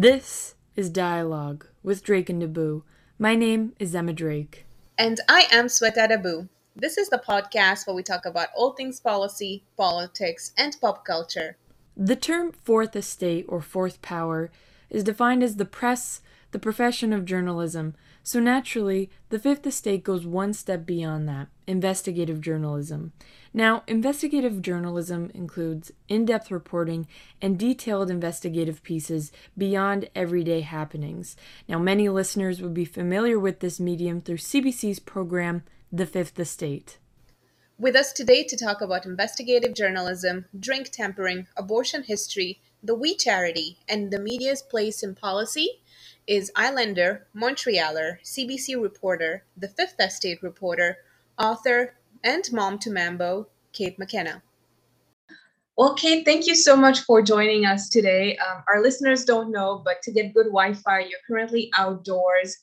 This is Dialogue with Drake and Dabu. My name is Emma Drake. And I am Sweta Dabu. This is the podcast where we talk about all things policy, politics, and pop culture. The term Fourth Estate or Fourth Power is defined as the press, the profession of journalism. So naturally, the Fifth Estate goes one step beyond that, investigative journalism. Now, investigative journalism includes in-depth reporting and detailed investigative pieces beyond everyday happenings. Now, many listeners would be familiar with this medium through CBC's program, The Fifth Estate. With us today to talk about investigative journalism, drink tampering, abortion history, the WE Charity, and the media's place in policy is Islander, Montrealer, CBC reporter, the Fifth Estate reporter, author, and mom to Mambo, Kate McKenna. Well, Kate, thank you so much for joining us today. Our listeners don't know, but to get good Wi-Fi, you're currently outdoors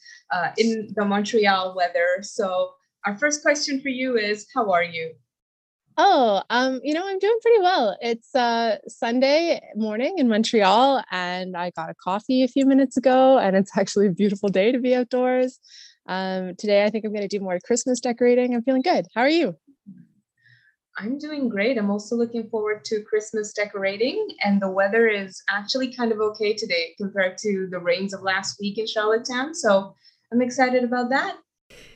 in the Montreal weather. So our first question for you is, how are you? Oh, I'm doing pretty well. It's Sunday morning in Montreal, and I got a coffee a few minutes ago, and it's actually a beautiful day to be outdoors. Today, I think I'm going to do more Christmas decorating. I'm feeling good. How are you? I'm doing great. I'm also looking forward to Christmas decorating, and the weather is actually kind of okay today compared to the rains of last week in Charlottetown, so I'm excited about that.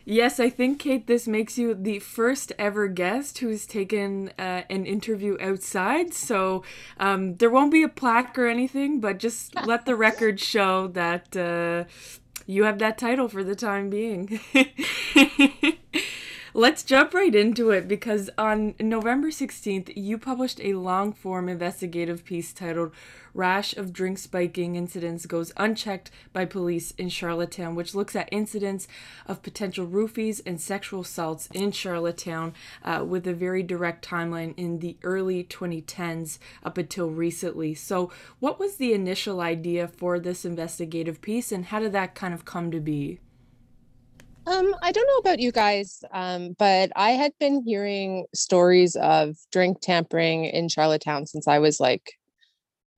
Yes, I think, Kate, this makes you the first ever guest who's taken an interview outside. So there won't be a plaque or anything, but just let the record show that you have that title for the time being. Let's jump right into it, because on November 16th, you published a long-form investigative piece titled Rash of Drink Spiking Incidents Goes Unchecked by Police in Charlottetown, which looks at incidents of potential roofies and sexual assaults in Charlottetown with a very direct timeline in the early 2010s up until recently. So what was the initial idea for this investigative piece, and how did that kind of come to be? I don't know about you guys, but I had been hearing stories of drink tampering in Charlottetown since I was like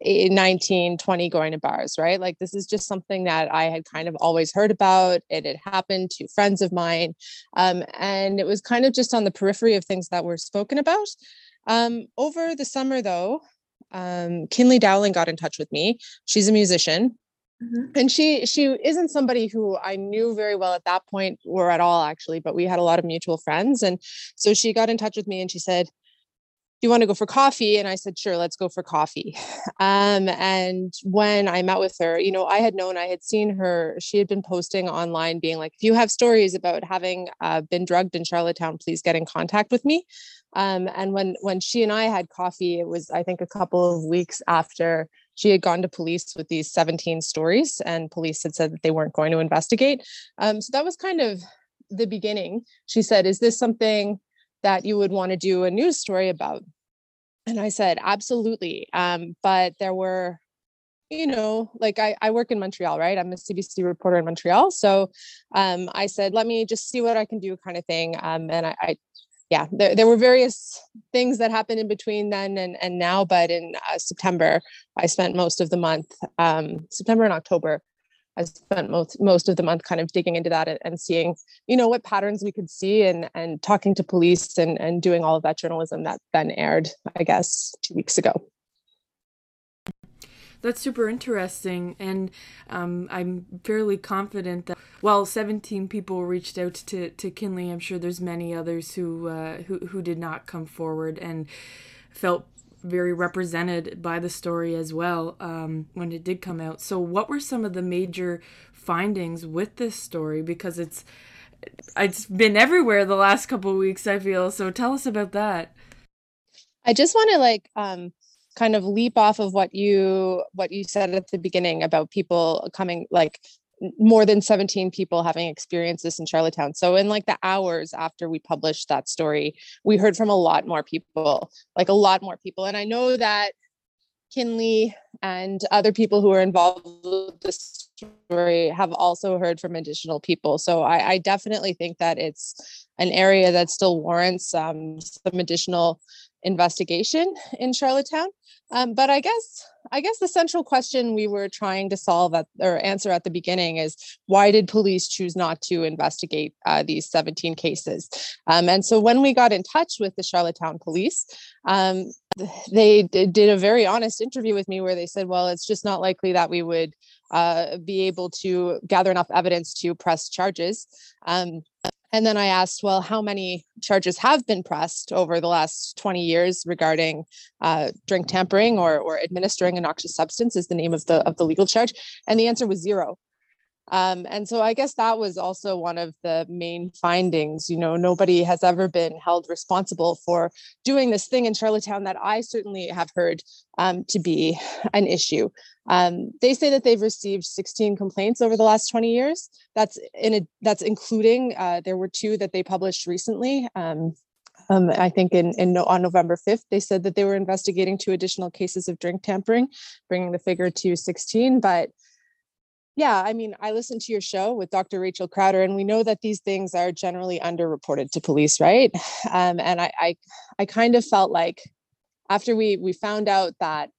19, 20, going to bars, right? Like, this is just something that I had kind of always heard about. It had happened to friends of mine, and it was kind of just on the periphery of things that were spoken about. Over the summer, though, Kinley Dowling got in touch with me. She's a musician. And she isn't somebody who I knew very well at that point, or at all, actually, but we had a lot of mutual friends. And so she got in touch with me and she said, do you want to go for coffee? And I said, sure, let's go for coffee. And when I met with her, you know, I had seen her, she had been posting online being like, if you have stories about having been drugged in Charlottetown, please get in contact with me. And when she and I had coffee, it was, I think, a couple of weeks after she had gone to police with these 17 stories, and police had said that they weren't going to investigate. So that was kind of the beginning. She said, is this something that you would want to do a news story about? And I said, absolutely. But there were, you know, like I work in Montreal, right? I'm a CBC reporter in Montreal. So I said, let me just see what I can do, kind of thing. There were various things that happened in between then and now, but in September, I spent most of the month, September and October, I spent most of the month kind of digging into that and seeing, you know, what patterns we could see and talking to police and doing all of that journalism that then aired, I guess, 2 weeks ago. That's super interesting, and I'm fairly confident that while 17 people reached out to Kinley, I'm sure there's many others who did not come forward and felt very represented by the story as well when it did come out. So what were some of the major findings with this story? Because it's been everywhere the last couple of weeks, I feel. So tell us about that. I just want to kind of leap off of what you said at the beginning about people coming, like more than 17 people having experienced this in Charlottetown. So in like the hours after we published that story, we heard from a lot more people. And I know that Kinley and other people who are involved with this story have also heard from additional people. So I definitely think that it's an area that still warrants some additional investigation in Charlottetown. But I guess the central question we were trying to solve or answer at the beginning is, why did police choose not to investigate these 17 cases? And so when we got in touch with the Charlottetown police, they did a very honest interview with me where they said, well, it's just not likely that we would be able to gather enough evidence to press charges. And then I asked, well, how many charges have been pressed over the last 20 years regarding drink tampering or administering a noxious substance is the name of the legal charge. And the answer was zero. And so I guess that was also one of the main findings. You know, nobody has ever been held responsible for doing this thing in Charlottetown that I certainly have heard to be an issue. They say that they've received 16 complaints over the last 20 years. That's including there were two that they published recently. I think on November 5th, they said that they were investigating 2 additional cases of drink tampering, bringing the figure to 16. But yeah, I mean, I listened to your show with Dr. Rachel Crowder, and we know that these things are generally underreported to police, right? And I kind of felt like after we found out that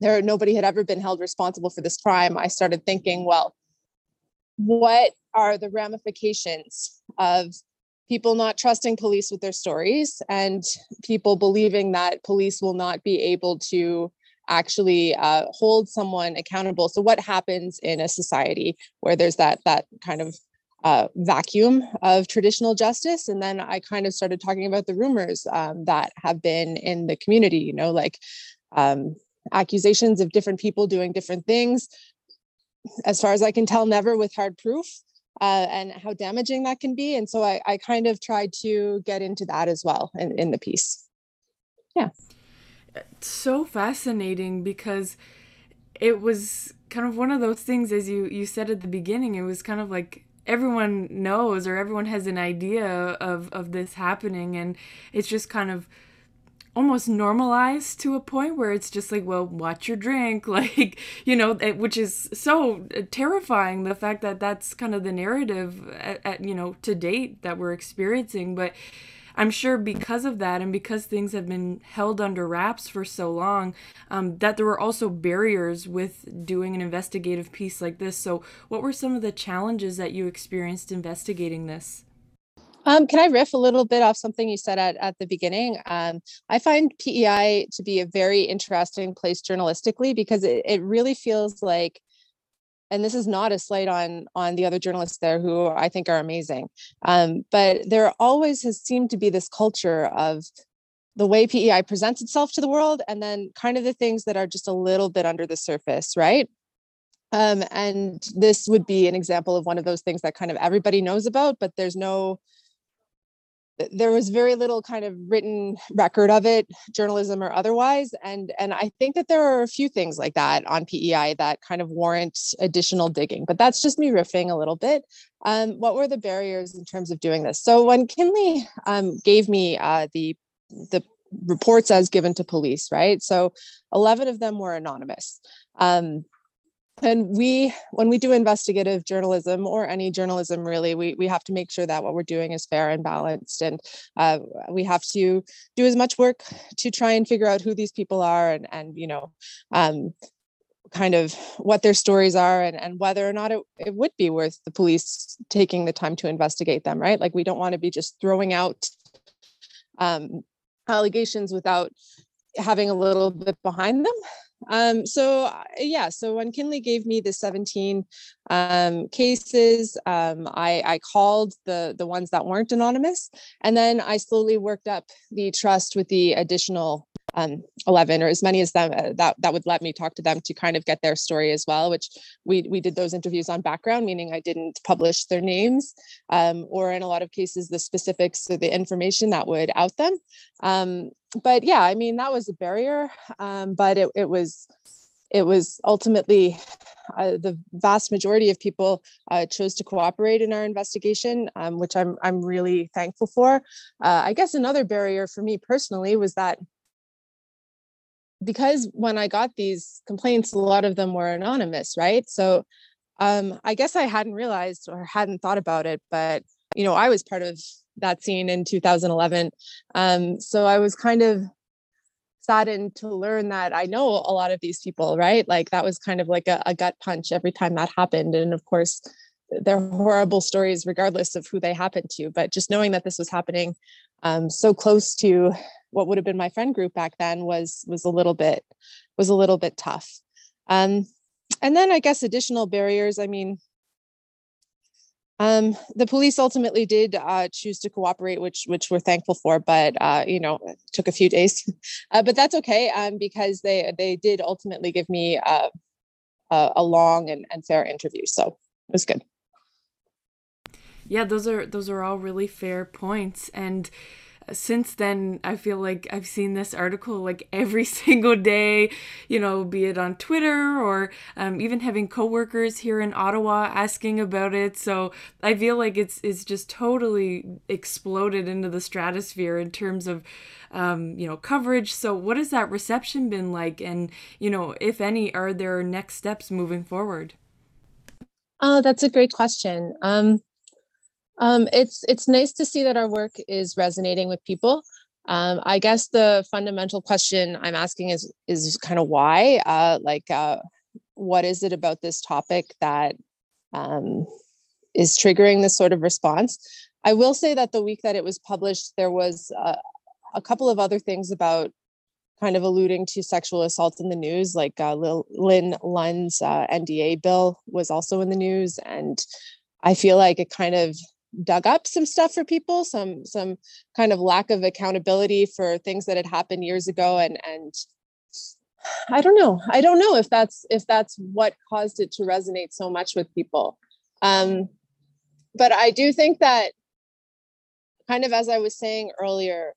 nobody had ever been held responsible for this crime, I started thinking, well, what are the ramifications of people not trusting police with their stories and people believing that police will not be able to actually hold someone accountable? So what happens in a society where there's that kind of vacuum of traditional justice? And then I kind of started talking about the rumors that have been in the community, you know, like accusations of different people doing different things, as far as I can tell, never with hard proof, and how damaging that can be. And so I kind of tried to get into that as well in the piece. Yeah. It's so fascinating because it was kind of one of those things, as you said at the beginning, it was kind of like everyone knows or everyone has an idea of this happening, and it's just kind of almost normalized to a point where it's just like, well, watch your drink, like, you know, which is so terrifying, the fact that that's kind of the narrative at you know, to date that we're experiencing. But I'm sure because of that and because things have been held under wraps for so long, that there were also barriers with doing an investigative piece like this. So what were some of the challenges that you experienced investigating this? Can I riff a little bit off something you said at the beginning? I find PEI to be a very interesting place journalistically because it really feels like, and this is not a slight on the other journalists there who I think are amazing, but there always has seemed to be this culture of the way PEI presents itself to the world and then kind of the things that are just a little bit under the surface, right? And this would be an example of one of those things that kind of everybody knows about, but there was very little kind of written record of it, journalism or otherwise. And I think that there are a few things like that on PEI that kind of warrant additional digging, but that's just me riffing a little bit. What were the barriers in terms of doing this? So when Kinley gave me the reports as given to police, right? So 11 of them were anonymous. And when we do investigative journalism or any journalism really, we have to make sure that what we're doing is fair and balanced. And we have to do as much work to try and figure out who these people are and you know, kind of what their stories are and whether or not it would be worth the police taking the time to investigate them, right? Like we don't want to be just throwing out allegations without having a little bit behind them. So when Kinley gave me the 17 cases, I called the ones that weren't anonymous, and then I slowly worked up the trust with the additional 11 or as many as them that would let me talk to them to kind of get their story as well, which we did those interviews on background, meaning I didn't publish their names or in a lot of cases the specifics or the information that would out them. But yeah, I mean, that was a barrier, but it was ultimately the vast majority of people chose to cooperate in our investigation, which I'm really thankful for. I guess another barrier for me personally was that because when I got these complaints, a lot of them were anonymous, right? So I guess I hadn't realized or hadn't thought about it, but, you know, I was part of that scene in 2011. So I was kind of saddened to learn that I know a lot of these people, right? Like that was kind of like a gut punch every time that happened. And of course, they're horrible stories, regardless of who they happened to. But just knowing that this was happening so close to what would have been my friend group back then was a little bit tough. And then I guess additional barriers. I mean, the police ultimately did choose to cooperate, which we're thankful for, but it took a few days. But that's okay, because they did ultimately give me a long and fair interview, so it was good. Yeah, those are all really fair points. And since then, I feel like I've seen this article like every single day, be it on Twitter or even having coworkers here in Ottawa asking about it. So I feel like it's just totally exploded into the stratosphere in terms of, coverage. So what has that reception been like? And, if any, are there next steps moving forward? Oh, that's a great question. It's nice to see that our work is resonating with people. I guess the fundamental question I'm asking is kind of why, what is it about this topic that is triggering this sort of response? I will say that the week that it was published, there was a couple of other things about kind of alluding to sexual assault in the news, like Lynn Lund's NDA bill was also in the news. And I feel like it kind of dug up some stuff for people, some kind of lack of accountability for things that had happened years ago. And I don't know if that's what caused it to resonate so much with people. But I do think that, kind of as I was saying earlier,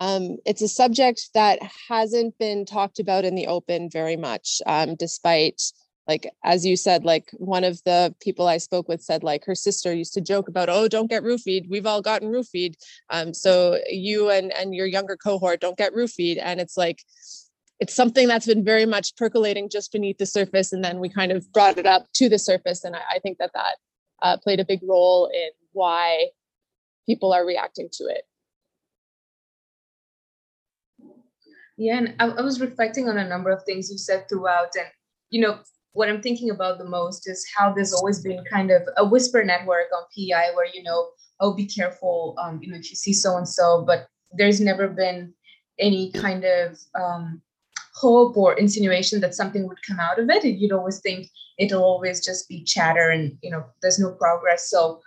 it's a subject that hasn't been talked about in the open very much, despite, like, as you said, like one of the people I spoke with said, like, her sister used to joke about, oh, don't get roofied. We've all gotten roofied. So you and your younger cohort don't get roofied. And it's like, it's something that's been very much percolating just beneath the surface. And then we kind of brought it up to the surface. And I think that played a big role in why people are reacting to it. Yeah. And I was reflecting on a number of things you said throughout. And, what I'm thinking about the most is how there's always been kind of a whisper network on PEI where, oh, be careful, if you see so-and-so, but there's never been any kind of hope or insinuation that something would come out of it. And you'd always think it'll always just be chatter and, there's no progress. So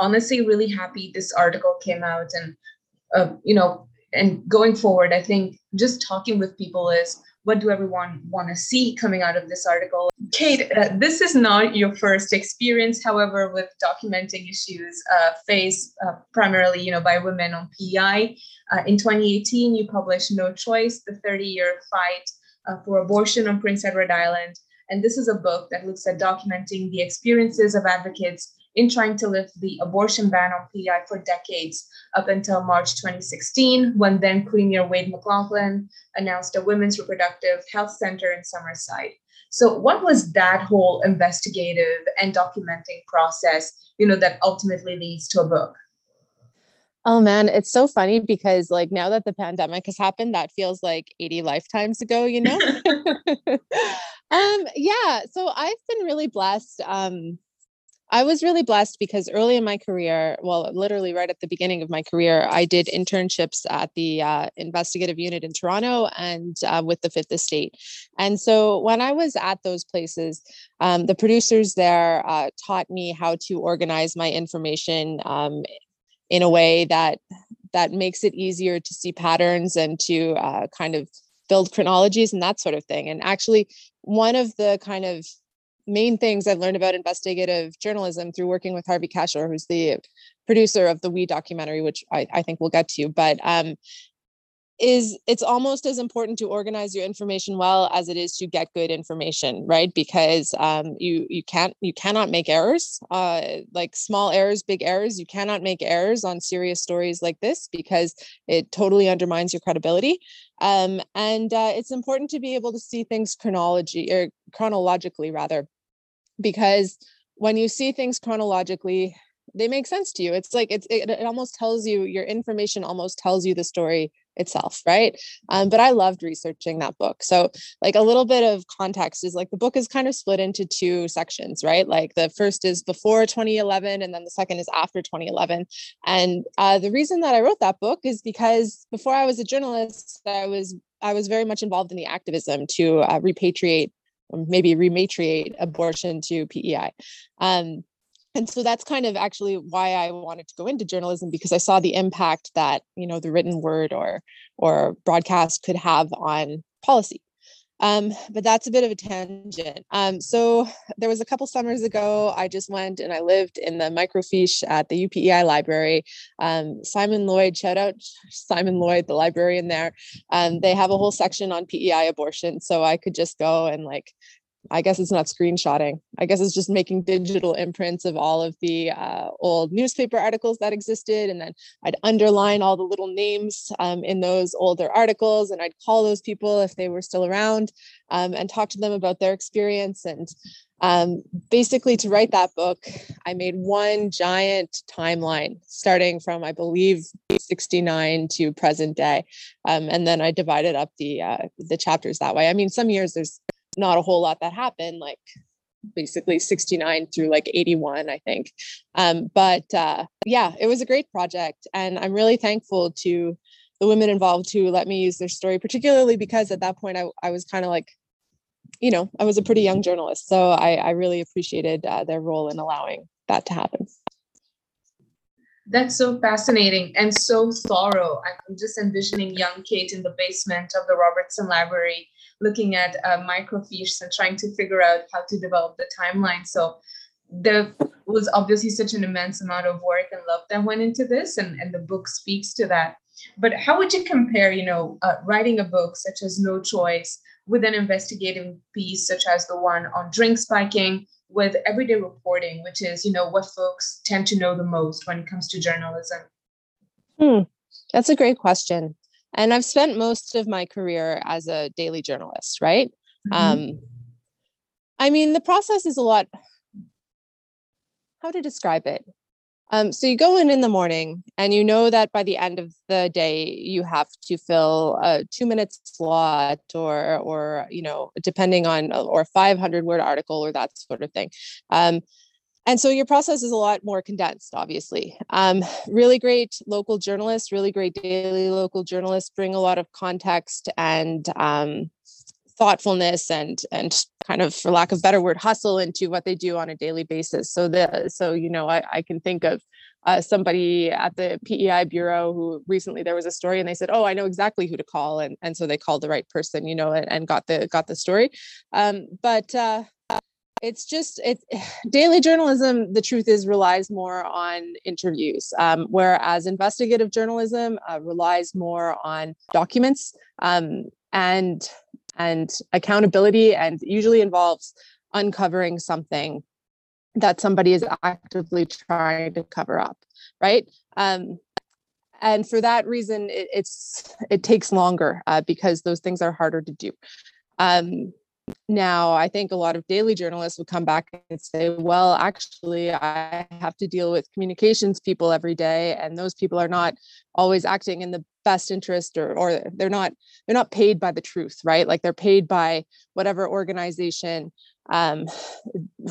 honestly, really happy this article came out and going forward, I think just talking with people is, what do everyone want to see coming out of this article? Kate, this is not your first experience, however, with documenting issues faced primarily, by women on PEI. In 2018, you published No Choice, the 30-year fight for abortion on Prince Edward Island. And this is a book that looks at documenting the experiences of advocates in trying to lift the abortion ban on PEI for decades, up until March 2016, when then Premier Wade McLaughlin announced a women's reproductive health center in Summerside. So what was that whole investigative and documenting process, that ultimately leads to a book? Oh man, it's so funny because like now that the pandemic has happened, that feels like 80 lifetimes ago, Yeah, so I've been really blessed. I was really blessed because early in my career, well, literally right at the beginning of my career, I did internships at the investigative unit in Toronto and with the Fifth Estate. And so when I was at those places, the producers there taught me how to organize my information in a way that makes it easier to see patterns and to kind of build chronologies and that sort of thing. And actually, one of the kind of main things I've learned about investigative journalism through working with Harvey Cashore, who's the producer of the WE documentary, which I think we'll get to, but is it's almost as important to organize your information well as it is to get good information, right? Because you cannot make errors, like small errors, big errors. You cannot make errors on serious stories like this because it totally undermines your credibility. And it's important to be able to see things chronologically, because when you see things chronologically, they make sense to you. It's like it almost tells you, your information almost tells you the story itself, right? But I loved researching that book. So like a little bit of context is like the book is kind of split into two sections, right? Like the first is before 2011 and then the second is after 2011. And the reason that I wrote that book is because before I was a journalist, I was very much involved in the activism to rematriate abortion to PEI. And so that's kind of actually why I wanted to go into journalism, because I saw the impact that, you know, the written word or broadcast could have on policy. But that's a bit of a tangent. So there was a couple summers ago, I just went and I lived in the microfiche at the UPEI library. Simon Lloyd, shout out Simon Lloyd, the librarian there. They have a whole section on PEI abortion. So I could just go and like, I guess it's not screenshotting. I guess it's just making digital imprints of all of the old newspaper articles that existed. And then I'd underline all the little names in those older articles. And I'd call those people if they were still around and talk to them about their experience. And basically to write that book, I made one giant timeline starting from, I believe, 69 to present day. And then I divided up the chapters that way. I mean, some years there's not a whole lot that happened, like basically 69 through like 81, I think. But it was a great project. And I'm really thankful to the women involved who let me use their story, particularly because at that point I was kind of like, you know, I was a pretty young journalist. So I really appreciated their role in allowing that to happen. That's so fascinating and so thorough. I'm just envisioning young Kate in the basement of the Robertson Library looking at microfiche and trying to figure out how to develop the timeline. So there was obviously such an immense amount of work and love that went into this, and the book speaks to that. But how would you compare, you know, writing a book such as No Choice with an investigative piece such as the one on drink spiking with everyday reporting, which is, you know, what folks tend to know the most when it comes to journalism? That's a great question. And I've spent most of my career as a daily journalist, right? Mm-hmm. I mean, the process is a lot, how to describe it? So you go in the morning and you know that by the end of the day, you have to fill a 2-minute slot or you know, depending on, or 500 word article or that sort of thing. And so your process is a lot more condensed, obviously. Really great local journalists, really great daily local journalists bring a lot of context and thoughtfulness and kind of, for lack of better word, hustle into what they do on a daily basis. So you know, I can think of somebody at the PEI Bureau who recently there was a story and they said, oh, I know exactly who to call. And so they called the right person, you know, and got the story. But daily journalism, the truth is, relies more on interviews, whereas investigative journalism relies more on documents and accountability, and usually involves uncovering something that somebody is actively trying to cover up, right? And for that reason, it takes longer because those things are harder to do. Now, I think a lot of daily journalists would come back and say, well, actually, I have to deal with communications people every day, and those people are not always acting in the best interest, or they're not paid by the truth, right? Like they're paid by whatever organization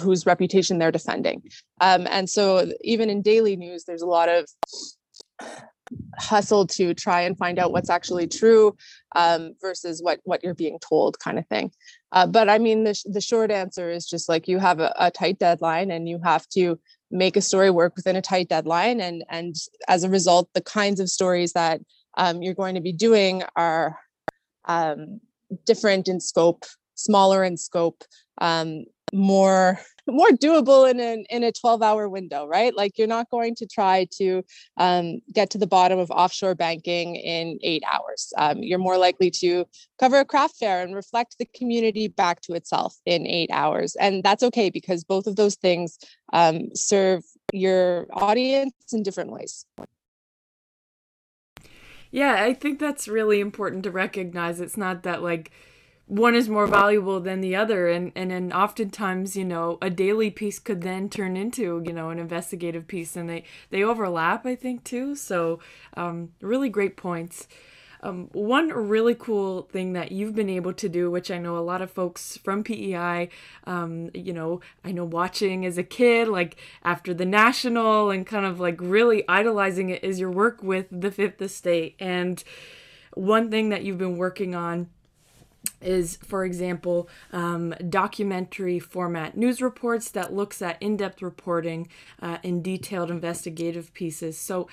whose reputation they're defending. And so even in daily news, there's a lot of hustle to try and find out what's actually true versus what you're being told, kind of thing. But I mean, the short answer is just like you have a tight deadline and you have to make a story work within a tight deadline. And as a result, the kinds of stories that you're going to be doing are different in scope, smaller in scope, more doable in a 12-hour window, right? Like you're not going to try to get to the bottom of offshore banking in 8 hours. You're more likely to cover a craft fair and reflect the community back to itself in 8 hours. And that's okay, because both of those things serve your audience in different ways. Yeah, I think that's really important to recognize. It's not that like one is more valuable than the other. And oftentimes, you know, a daily piece could then turn into, you know, an investigative piece, and they overlap, I think, too. So really great points. One really cool thing that you've been able to do, which I know a lot of folks from PEI, I know watching as a kid, like after the National and kind of like really idolizing it, is your work with The Fifth Estate. And one thing that you've been working on is, for example, documentary format news reports that looks at in-depth reporting in detailed investigative pieces. So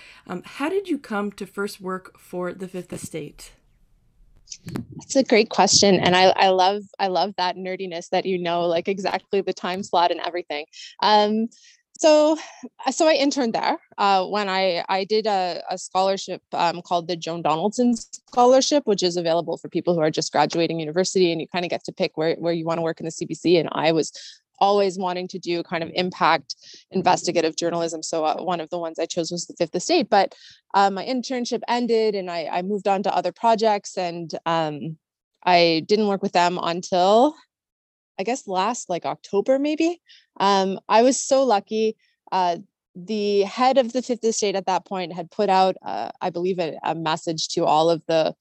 how did you come to first work for The Fifth Estate? That's a great question. And I love that nerdiness that, you know, like exactly the time slot and everything. So I interned there when I did a scholarship called the Joan Donaldson Scholarship, which is available for people who are just graduating university, and you kind of get to pick where you want to work in the CBC. And I was always wanting to do kind of impact investigative journalism. So one of the ones I chose was The Fifth Estate, but my internship ended and I moved on to other projects, and I didn't work with them until I guess last like October, maybe. I was so lucky. The head of The Fifth Estate at that point had put out, I believe, a message to all of the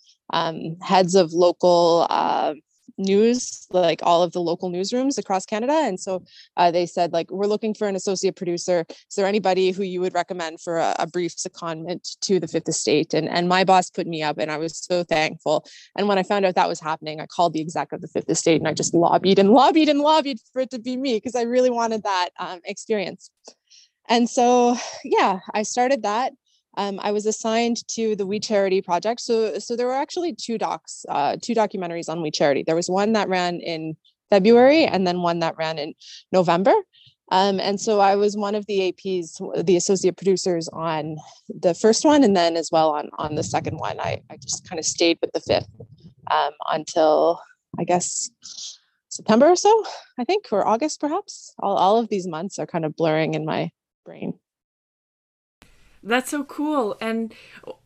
heads of local news, like all of the local newsrooms across Canada. And so they said, like, we're looking for an associate producer. Is there anybody who you would recommend for a brief secondment to The Fifth Estate? And my boss put me up, and I was so thankful. And when I found out that was happening, I called the exec of The Fifth Estate, and I just lobbied for it to be me, because I really wanted that experience. And so, yeah, I started that. I was assigned to the WE Charity project. So there were actually two documentaries on WE Charity. There was one that ran in February and then one that ran in November. And so I was one of the APs, the associate producers on the first one, and then as well on the second one. I just kind of stayed with the fifth until, I guess, September or so, I think, or August perhaps. All of these months are kind of blurring in my brain. That's so cool. And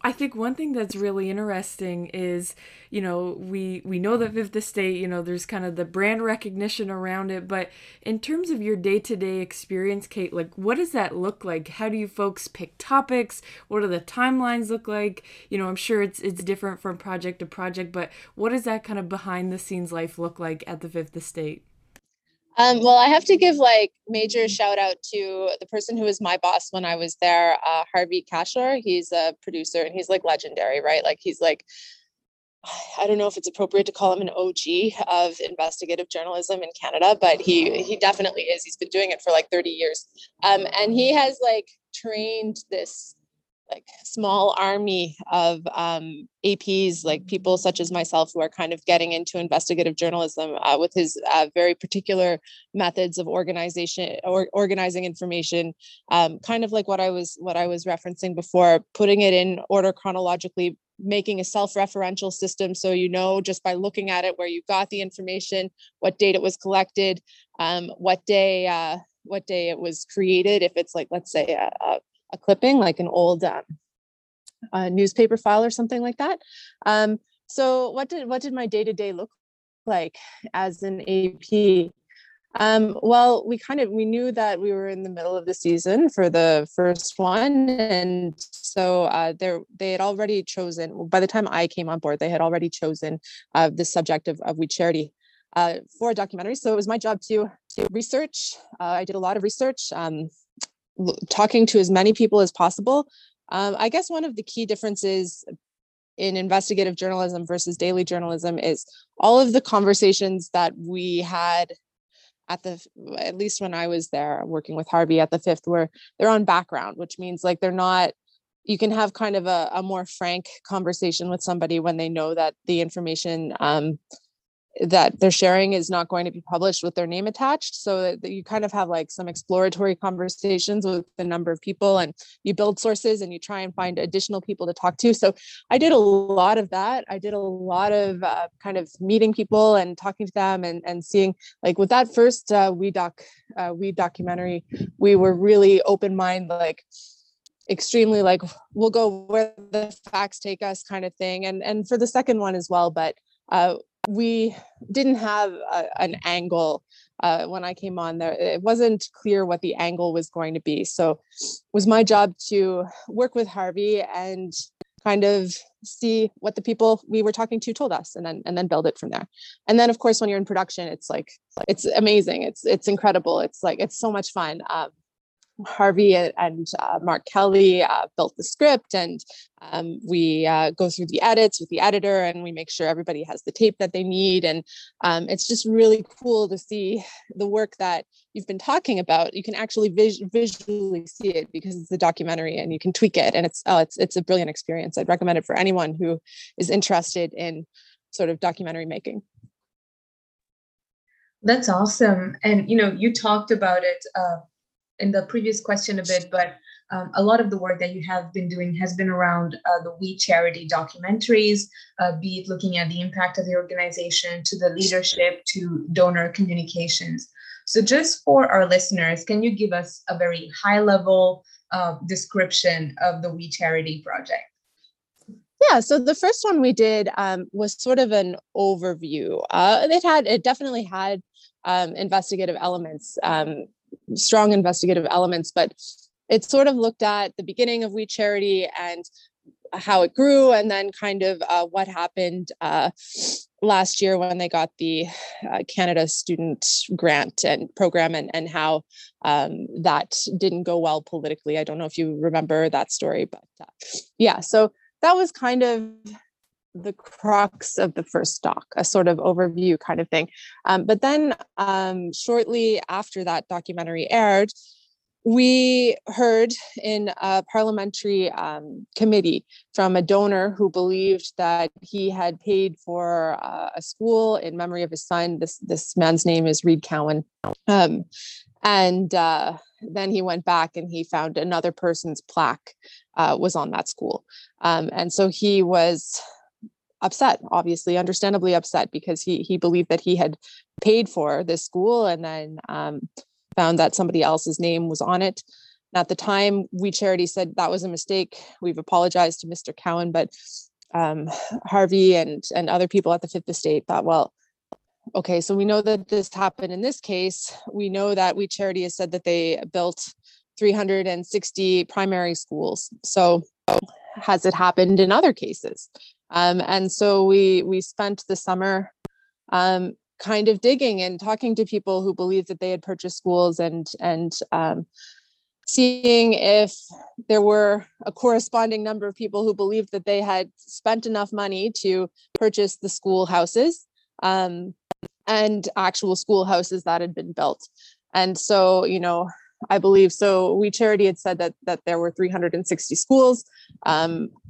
I think one thing that's really interesting is, you know, we know The Fifth Estate, you know, there's kind of the brand recognition around it. But in terms of your day-to-day experience, Kate, like, what does that look like? How do you folks pick topics? What do the timelines look like? You know, I'm sure it's different from project to project, but what does that kind of behind the scenes life look like at The Fifth Estate? Well, I have to give like major shout out to the person who was my boss when I was there, Harvey Cashore. He's a producer and he's like legendary, right? Like he's like, I don't know if it's appropriate to call him an OG of investigative journalism in Canada, but he definitely is. He's been doing it for like 30 years. And he has like trained this like small army of APs, like people such as myself who are kind of getting into investigative journalism with his very particular methods of organization or organizing information, kind of like what I was referencing before, putting it in order chronologically, making a self-referential system. So, you know, just by looking at it, where you got the information, what date it was collected, what day it was created. If it's like, let's say a clipping, like an old newspaper file or something like that. So what did my day-to-day look like as an AP? Well, we knew that we were in the middle of the season for the first one. And so they had already chosen, by the time I came on board, they had already chosen the subject of WE Charity for a documentary. So it was my job to research. I did a lot of research, talking to as many people as possible. I guess one of the key differences in investigative journalism versus daily journalism is all of the conversations that we had at least when I was there working with Harvey at the fifth, where they're on background, which means like they're not, you can have kind of a more frank conversation with somebody when they know that the information that they're sharing is not going to be published with their name attached, so that you kind of have like some exploratory conversations with a number of people, and you build sources and you try and find additional people to talk to. So I did a lot of that. I did a lot of kind of meeting people and talking to them and seeing, like with that first WE documentary, we were really open-minded, like extremely like we'll go where the facts take us kind of thing. And for the second one as well, but we didn't have an angle when I came on there. It wasn't clear what the angle was going to be. So it was my job to work with Harvey and kind of see what the people we were talking to told us, and then build it from there. And then, of course, when you're in production, it's like, it's amazing. It's incredible. It's like, it's so much fun. Harvey and Mark Kelly built the script, and we go through the edits with the editor, and we make sure everybody has the tape that they need. And it's just really cool to see the work that you've been talking about. You can actually visually see it because it's a documentary, and you can tweak it. And it's a brilliant experience. I'd recommend it for anyone who is interested in sort of documentary making. That's awesome. And, you know, you talked about it in the previous question a bit, but a lot of the work that you have been doing has been around the We Charity documentaries, be it looking at the impact of the organization, to the leadership, to donor communications. So just for our listeners, can you give us a very high-level description of the We Charity project? Yeah, so the first one we did was sort of an overview. It definitely had investigative elements, strong investigative elements, but it sort of looked at the beginning of We Charity and how it grew, and then kind of what happened last year when they got the Canada Student Grant and program, and how that didn't go well politically. I don't know if you remember that story, but yeah, so that was kind of the crux of the first doc, a sort of overview kind of thing. But then shortly after that documentary aired, we heard in a parliamentary committee from a donor who believed that he had paid for a school in memory of his son. This man's name is Reed Cowan. And then he went back and he found another person's plaque was on that school. And so he was upset, obviously, understandably upset, because he believed that he had paid for this school, and then found that somebody else's name was on it. And at the time, We Charity said that was a mistake. We've apologized to Mr. Cowan, but Harvey and other people at the Fifth Estate thought, well, okay, so we know that this happened in this case. We know that We Charity has said that they built 360 primary schools. So has it happened in other cases? And so we spent the summer kind of digging and talking to people who believed that they had purchased schools, and seeing if there were a corresponding number of people who believed that they had spent enough money to purchase the schoolhouses and actual schoolhouses that had been built. And so, you know, I believe so. We Charity had said that there were 360 schools.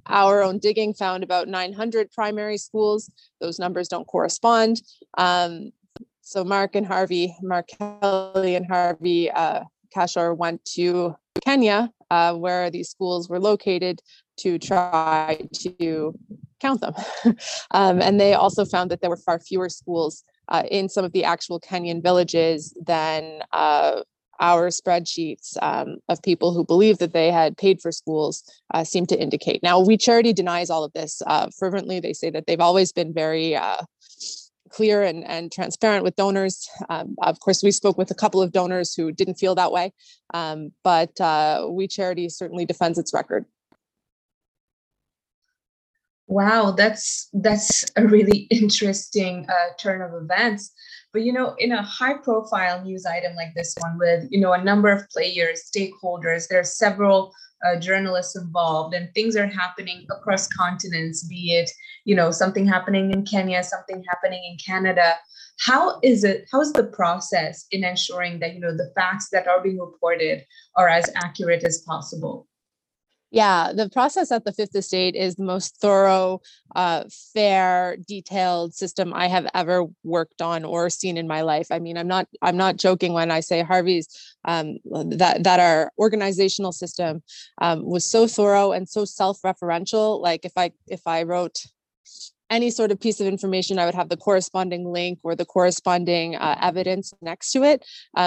Our own digging found about 900 primary schools. Those numbers don't correspond. So Mark Kelly and Harvey Cashore went to Kenya, where these schools were located, to try to count them. And they also found that there were far fewer schools in some of the actual Kenyan villages than our spreadsheets of people who believe that they had paid for schools seem to indicate. Now, We Charity denies all of this fervently. They say that they've always been very clear and transparent with donors. Of course, we spoke with a couple of donors who didn't feel that way, but We Charity certainly defends its record. Wow, that's a really interesting turn of events. But, you know, in a high-profile news item like this one, with, you know, a number of players, stakeholders, there are several journalists involved, and things are happening across continents, be it, you know, something happening in Kenya, something happening in Canada. How's the process in ensuring that, you know, the facts that are being reported are as accurate as possible? Yeah, the process at the Fifth Estate is the most thorough, fair, detailed system I have ever worked on or seen in my life. I mean, I'm not joking when I say Harvey's that our organizational system was so thorough and so self-referential. Like if I wrote any sort of piece of information, I would have the corresponding link or the corresponding evidence next to it.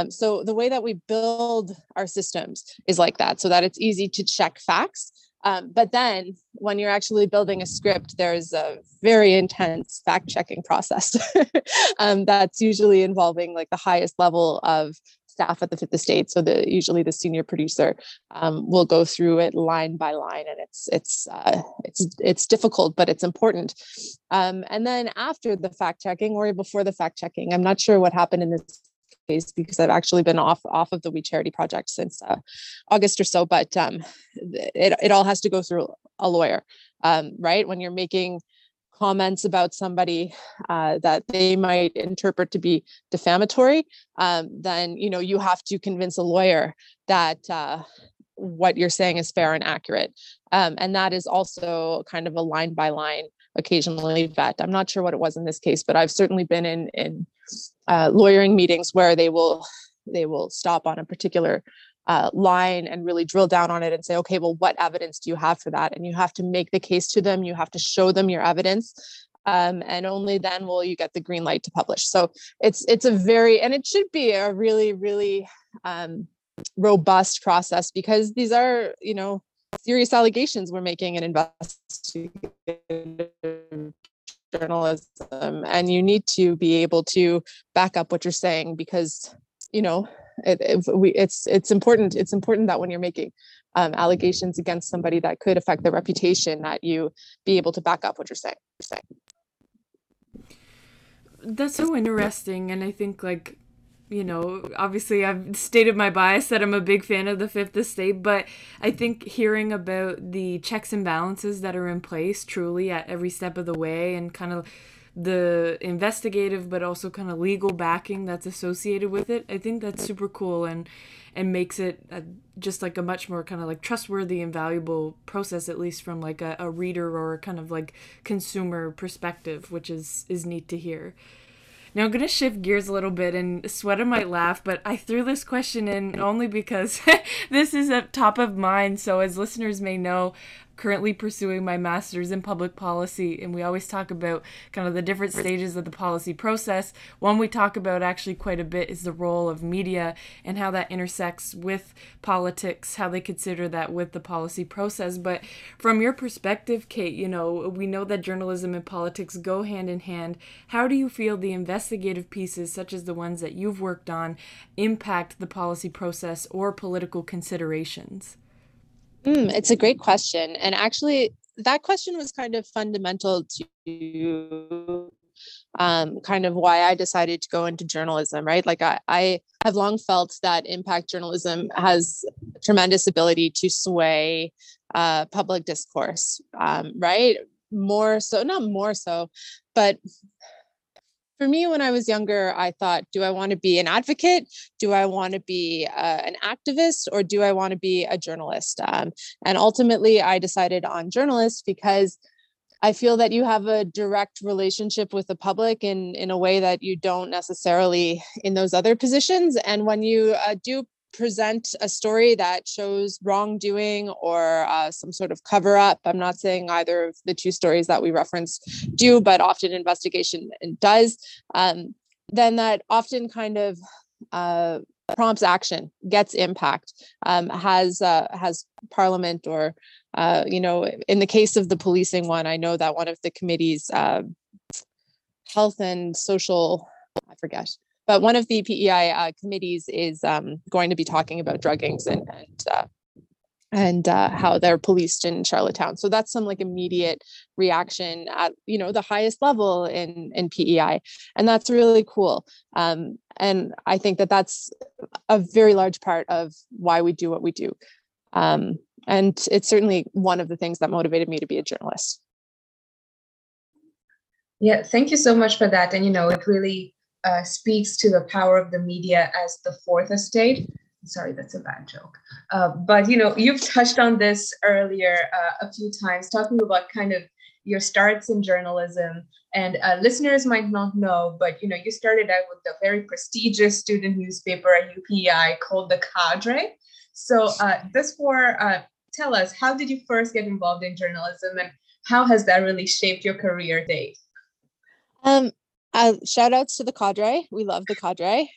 So the way that we build our systems is like that, so that it's easy to check facts. But then when you're actually building a script, there's a very intense fact-checking process that's usually involving like the highest level of staff at the Fifth Estate, so usually the senior producer will go through it line by line, and it's difficult, but it's important. And then after the fact checking, or before the fact checking, I'm not sure what happened in this case because I've actually been off of the We Charity project since August or so. But it all has to go through a lawyer, right? When you're making comments about somebody that they might interpret to be defamatory, then you have to convince a lawyer that what you're saying is fair and accurate. And that is also kind of a line by line, occasionally vet. I'm not sure what it was in this case, but I've certainly been in lawyering meetings where they will stop on a particular line and really drill down on it and say, okay, well, what evidence do you have for that? And you have to make the case to them. You have to show them your evidence. And only then will you get the green light to publish. So it's a very, and it should be a really, really robust process, because these are, serious allegations we're making in investigative journalism. And you need to be able to back up what you're saying, because, it's important that when you're making allegations against somebody that could affect their reputation, that you be able to back up what you're saying. That's so interesting. And I think, obviously I've stated my bias that I'm a big fan of the Fifth Estate, but I think hearing about the checks and balances that are in place truly at every step of the way, and kind of the investigative but also kind of legal backing that's associated with it, I think that's super cool and makes it just like a much more kind of like trustworthy and valuable process, at least from like a reader or kind of like consumer perspective, which is neat to hear. Now I'm going to shift gears a little bit, and Sweta might laugh, but I threw this question in only because this is at top of mind. So as listeners may know, currently pursuing my master's in public policy, and we always talk about kind of the different stages of the policy process. One we talk about actually quite a bit is the role of media and how that intersects with politics, how they consider that with the policy process. But from your perspective, Kate, we know that journalism and politics go hand in hand. How do you feel the investigative pieces, such as the ones that you've worked on, impact the policy process or political considerations? It's a great question. And actually, that question was kind of fundamental to kind of why I decided to go into journalism, right? Like I have long felt that impact journalism has tremendous ability to sway public discourse, right? But for me, when I was younger, I thought, do I want to be an advocate? Do I want to be an activist? Or do I want to be a journalist? And ultimately, I decided on journalist, because I feel that you have a direct relationship with the public in a way that you don't necessarily in those other positions. And when you do present a story that shows wrongdoing or some sort of cover up. I'm not saying either of the two stories that we reference do, but often investigation does. Then that often kind of prompts action, gets impact, has Parliament or in the case of the policing one, I know that one of the committees, health and social, I forget. But one of the PEI committees is going to be talking about druggings and how they're policed in Charlottetown. So that's some immediate reaction at the highest level in PEI, and that's really cool. And I think that that's a very large part of why we do what we do, and it's certainly one of the things that motivated me to be a journalist. Yeah, thank you so much for that, and it really. Speaks to the power of the media as the fourth estate. Sorry, that's a bad joke. But, you've touched on this earlier a few times, talking about kind of your starts in journalism. And listeners might not know, but, you started out with the very prestigious student newspaper at UPEI called The Cadre. So tell us, how did you first get involved in journalism, and how has that really shaped your career date? Shout outs to The Cadre. We love The Cadre.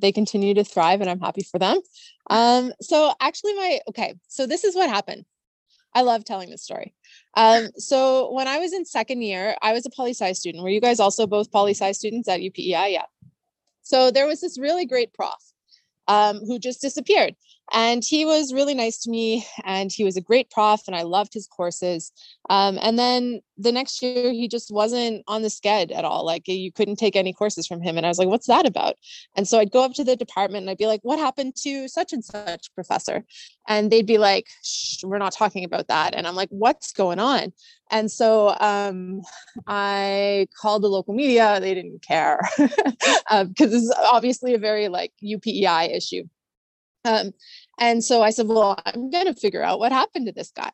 They continue to thrive, and I'm happy for them. So this is what happened. I love telling this story. So when I was in second year, I was a poli-sci student. Were you guys also both poli-sci students at UPEI? Yeah. So there was this really great prof. who just disappeared. And he was really nice to me, and he was a great prof, and I loved his courses. And then the next year, he just wasn't on the SCED at all. Like, you couldn't take any courses from him. And I was like, what's that about? And so I'd go up to the department and I'd be like, what happened to such and such professor? And they'd be like, shh, we're not talking about that. And I'm like, what's going on? And so I called the local media. They didn't care because this is obviously a very like UPEI issue. And so I said, well, I'm going to figure out what happened to this guy.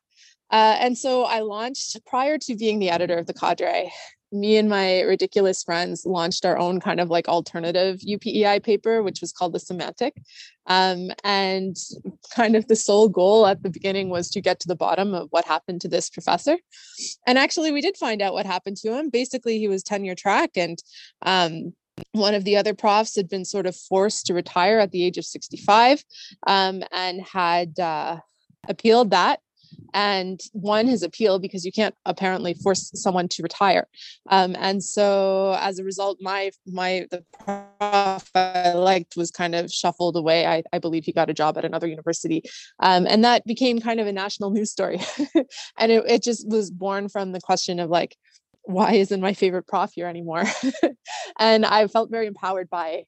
And so I launched, prior to being the editor of The Cadre, me and my ridiculous friends launched our own kind of like alternative UPEI paper, which was called The Semantic. And kind of the sole goal at the beginning was to get to the bottom of what happened to this professor. And actually, we did find out what happened to him. Basically, he was tenure track, and one of the other profs had been sort of forced to retire at the age of 65 and had appealed that, and won his appeal, because you can't apparently force someone to retire. And so as a result, the prof I liked was kind of shuffled away. I believe he got a job at another university. And that became kind of a national news story. And it just was born from the question of like, why isn't my favorite prof here anymore? And I felt very empowered by,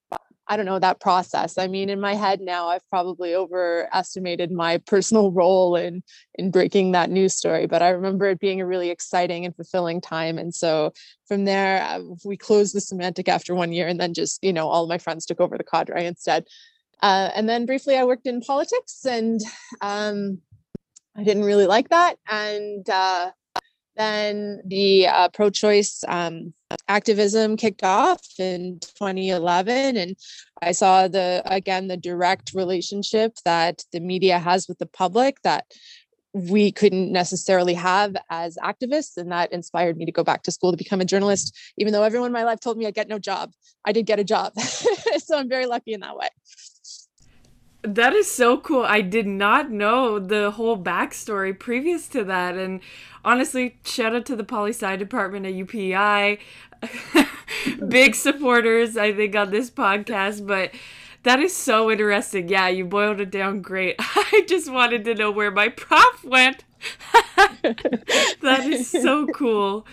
I don't know, that process. I mean, in my head now, I've probably overestimated my personal role in breaking that news story, but I remember it being a really exciting and fulfilling time. And so from there, we closed The Semantic after 1 year, and then just, you know, all of my friends took over The Cadre instead. And then briefly, I worked in politics, and I didn't really like that. And then the pro-choice activism kicked off in 2011. And I saw the direct relationship that the media has with the public that we couldn't necessarily have as activists. And that inspired me to go back to school to become a journalist, even though everyone in my life told me I'd get no job. I did get a job. So I'm very lucky in that way. That is so cool. I did not know the whole backstory previous to that. And honestly, shout out to the poli-sci department at UPEI. Big supporters, I think, on this podcast. But that is so interesting. Yeah, you boiled it down great. I just wanted to know where my prof went. That is so cool.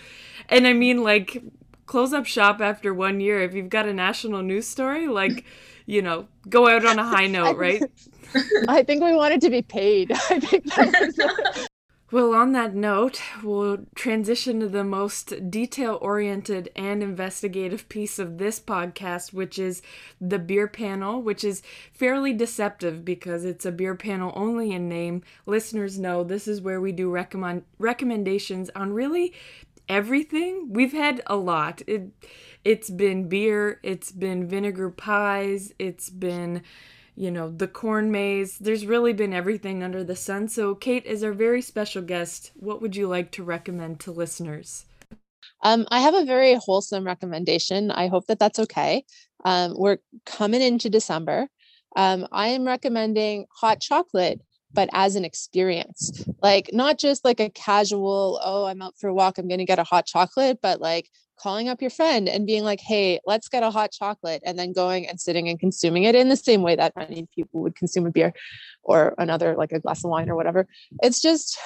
And I mean, like, close up shop after 1 year. If you've got a national news story, like, you know, go out on a high note, right? I think we wanted to be paid. I think Well, on that note, we'll transition to the most detail-oriented and investigative piece of this podcast, which is the beer panel, which is fairly deceptive because it's a beer panel only in name. Listeners know this is where we do recommendations on really everything. We've had a lot. It's been beer, it's been vinegar pies, it's been, you know, the corn maze. There's really been everything under the sun. So Kate is our very special guest. What would you like to recommend to listeners? I have a very wholesome recommendation. I hope that that's okay. We're coming into December. I am recommending hot chocolate, but as an experience, like not just like a casual, oh, I'm out for a walk, I'm going to get a hot chocolate, but like calling up your friend and being like, hey, let's get a hot chocolate, and then going and sitting and consuming it in the same way that many people would consume a beer or another, like a glass of wine or whatever. It's just,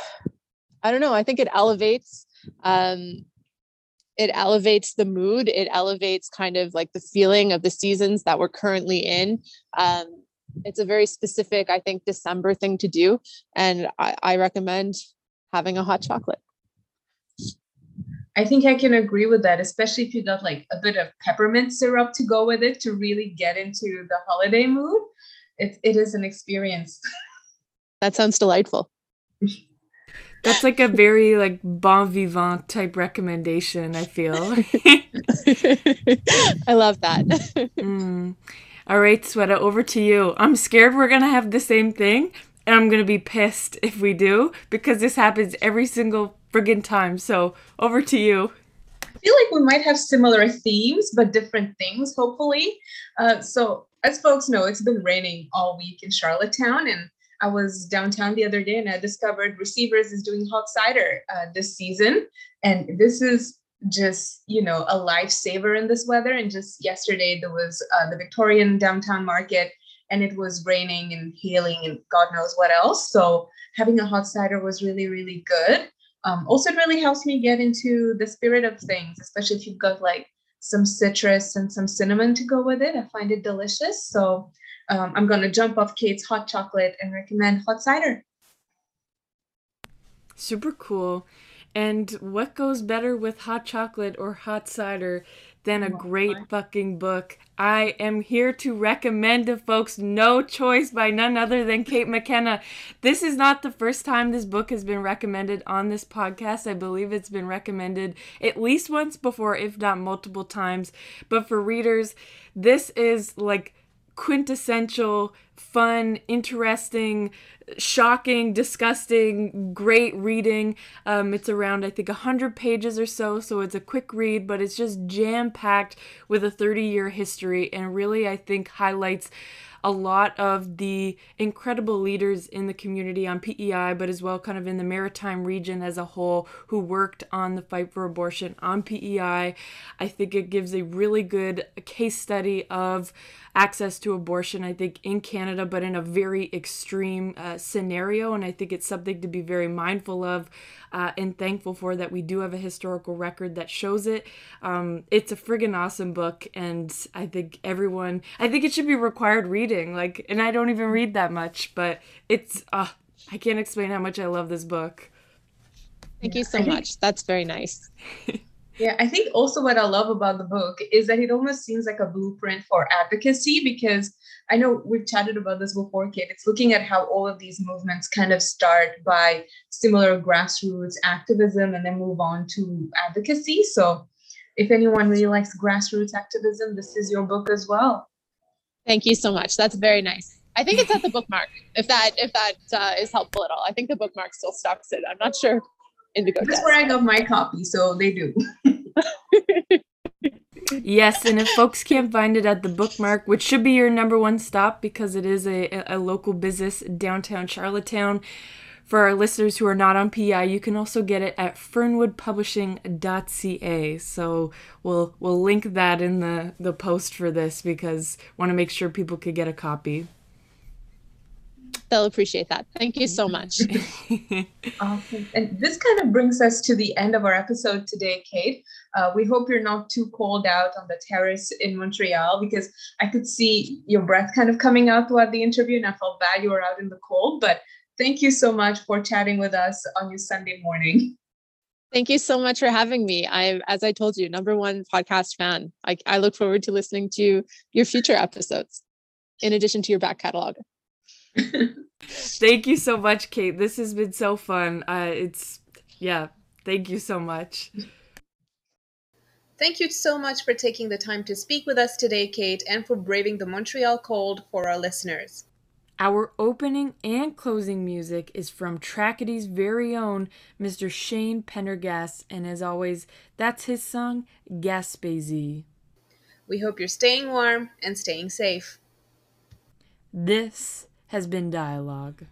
I don't know. I think it elevates the mood. It elevates kind of like the feeling of the seasons that we're currently in. It's a very specific, I think, December thing to do. And I recommend having a hot chocolate. I think I can agree with that, especially if you got like a bit of peppermint syrup to go with it to really get into the holiday mood. It is an experience. That sounds delightful. That's like a very like bon vivant type recommendation, I feel. I love that. All right, Sweta, over to you. I'm scared we're going to have the same thing, and I'm going to be pissed if we do, because this happens every single friggin' time. So over to you. I feel like we might have similar themes, but different things, hopefully. So as folks know, it's been raining all week in Charlottetown, and I was downtown the other day, and I discovered Receivers is doing hot cider this season. And this is just, you know, a lifesaver in this weather. And just yesterday there was the Victorian downtown market and it was raining and hailing and God knows what else. So having a hot cider was really, really good. Also, it really helps me get into the spirit of things, especially if you've got like some citrus and some cinnamon to go with it. I find it delicious. So I'm going to jump off Kate's hot chocolate and recommend hot cider. Super cool. And what goes better with hot chocolate or hot cider than a great fucking book? I am here to recommend to folks No Choice by none other than Kate McKenna. This is not the first time this book has been recommended on this podcast. I believe it's been recommended at least once before, if not multiple times. But for readers, this is like quintessential, fun, interesting, shocking, disgusting, great reading. It's around, I think, 100 pages or so, so it's a quick read, but it's just jam-packed with a 30-year history, and really, I think, highlights a lot of the incredible leaders in the community on PEI, but as well kind of in the maritime region as a whole, who worked on the fight for abortion on PEI. I think it gives a really good case study of access to abortion, I think, in Canada, but in a very extreme scenario. And I think it's something to be very mindful of and thankful for, that we do have a historical record that shows it. It's a friggin' awesome book. And I think it should be required reading. Like, and I don't even read that much, but it's, I can't explain how much I love this book. Thank you so much. That's very nice. Yeah, I think also what I love about the book is that it almost seems like a blueprint for advocacy, because I know we've chatted about this before, Kate. It's looking at how all of these movements kind of start by similar grassroots activism and then move on to advocacy. So if anyone really likes grassroots activism, this is your book as well. Thank you so much. That's very nice. I think it's at the Bookmark, if that is helpful at all. I think the Bookmark still stocks it. I'm not sure. Indigo That's does. Where I got my copy, so they do. Yes, and if folks can't find it at the Bookmark, which should be your number one stop because it is a local business in downtown Charlottetown, for our listeners who are not on PEI, you can also get it at fernwoodpublishing.ca. So we'll link that in the post for this, because I want to make sure people could get a copy. They'll appreciate that. Thank you so much. Awesome. And this kind of brings us to the end of our episode today, Kate. We hope you're not too cold out on the terrace in Montreal, because I could see your breath kind of coming out throughout the interview, and I felt bad you were out in the cold. But thank you so much for chatting with us on your Sunday morning. Thank you so much for having me. I'm, as I told you, number one podcast fan. I look forward to listening to your future episodes, in addition to your back catalog. Thank you so much, Kate. This has been so fun. Thank you so much. Thank you so much for taking the time to speak with us today, Kate, and for braving the Montreal cold for our listeners. Our opening and closing music is from Tracadity's very own Mr. Shane Pendergast, and as always, that's his song, Gaspésie. We hope you're staying warm and staying safe. This has been Dialogue.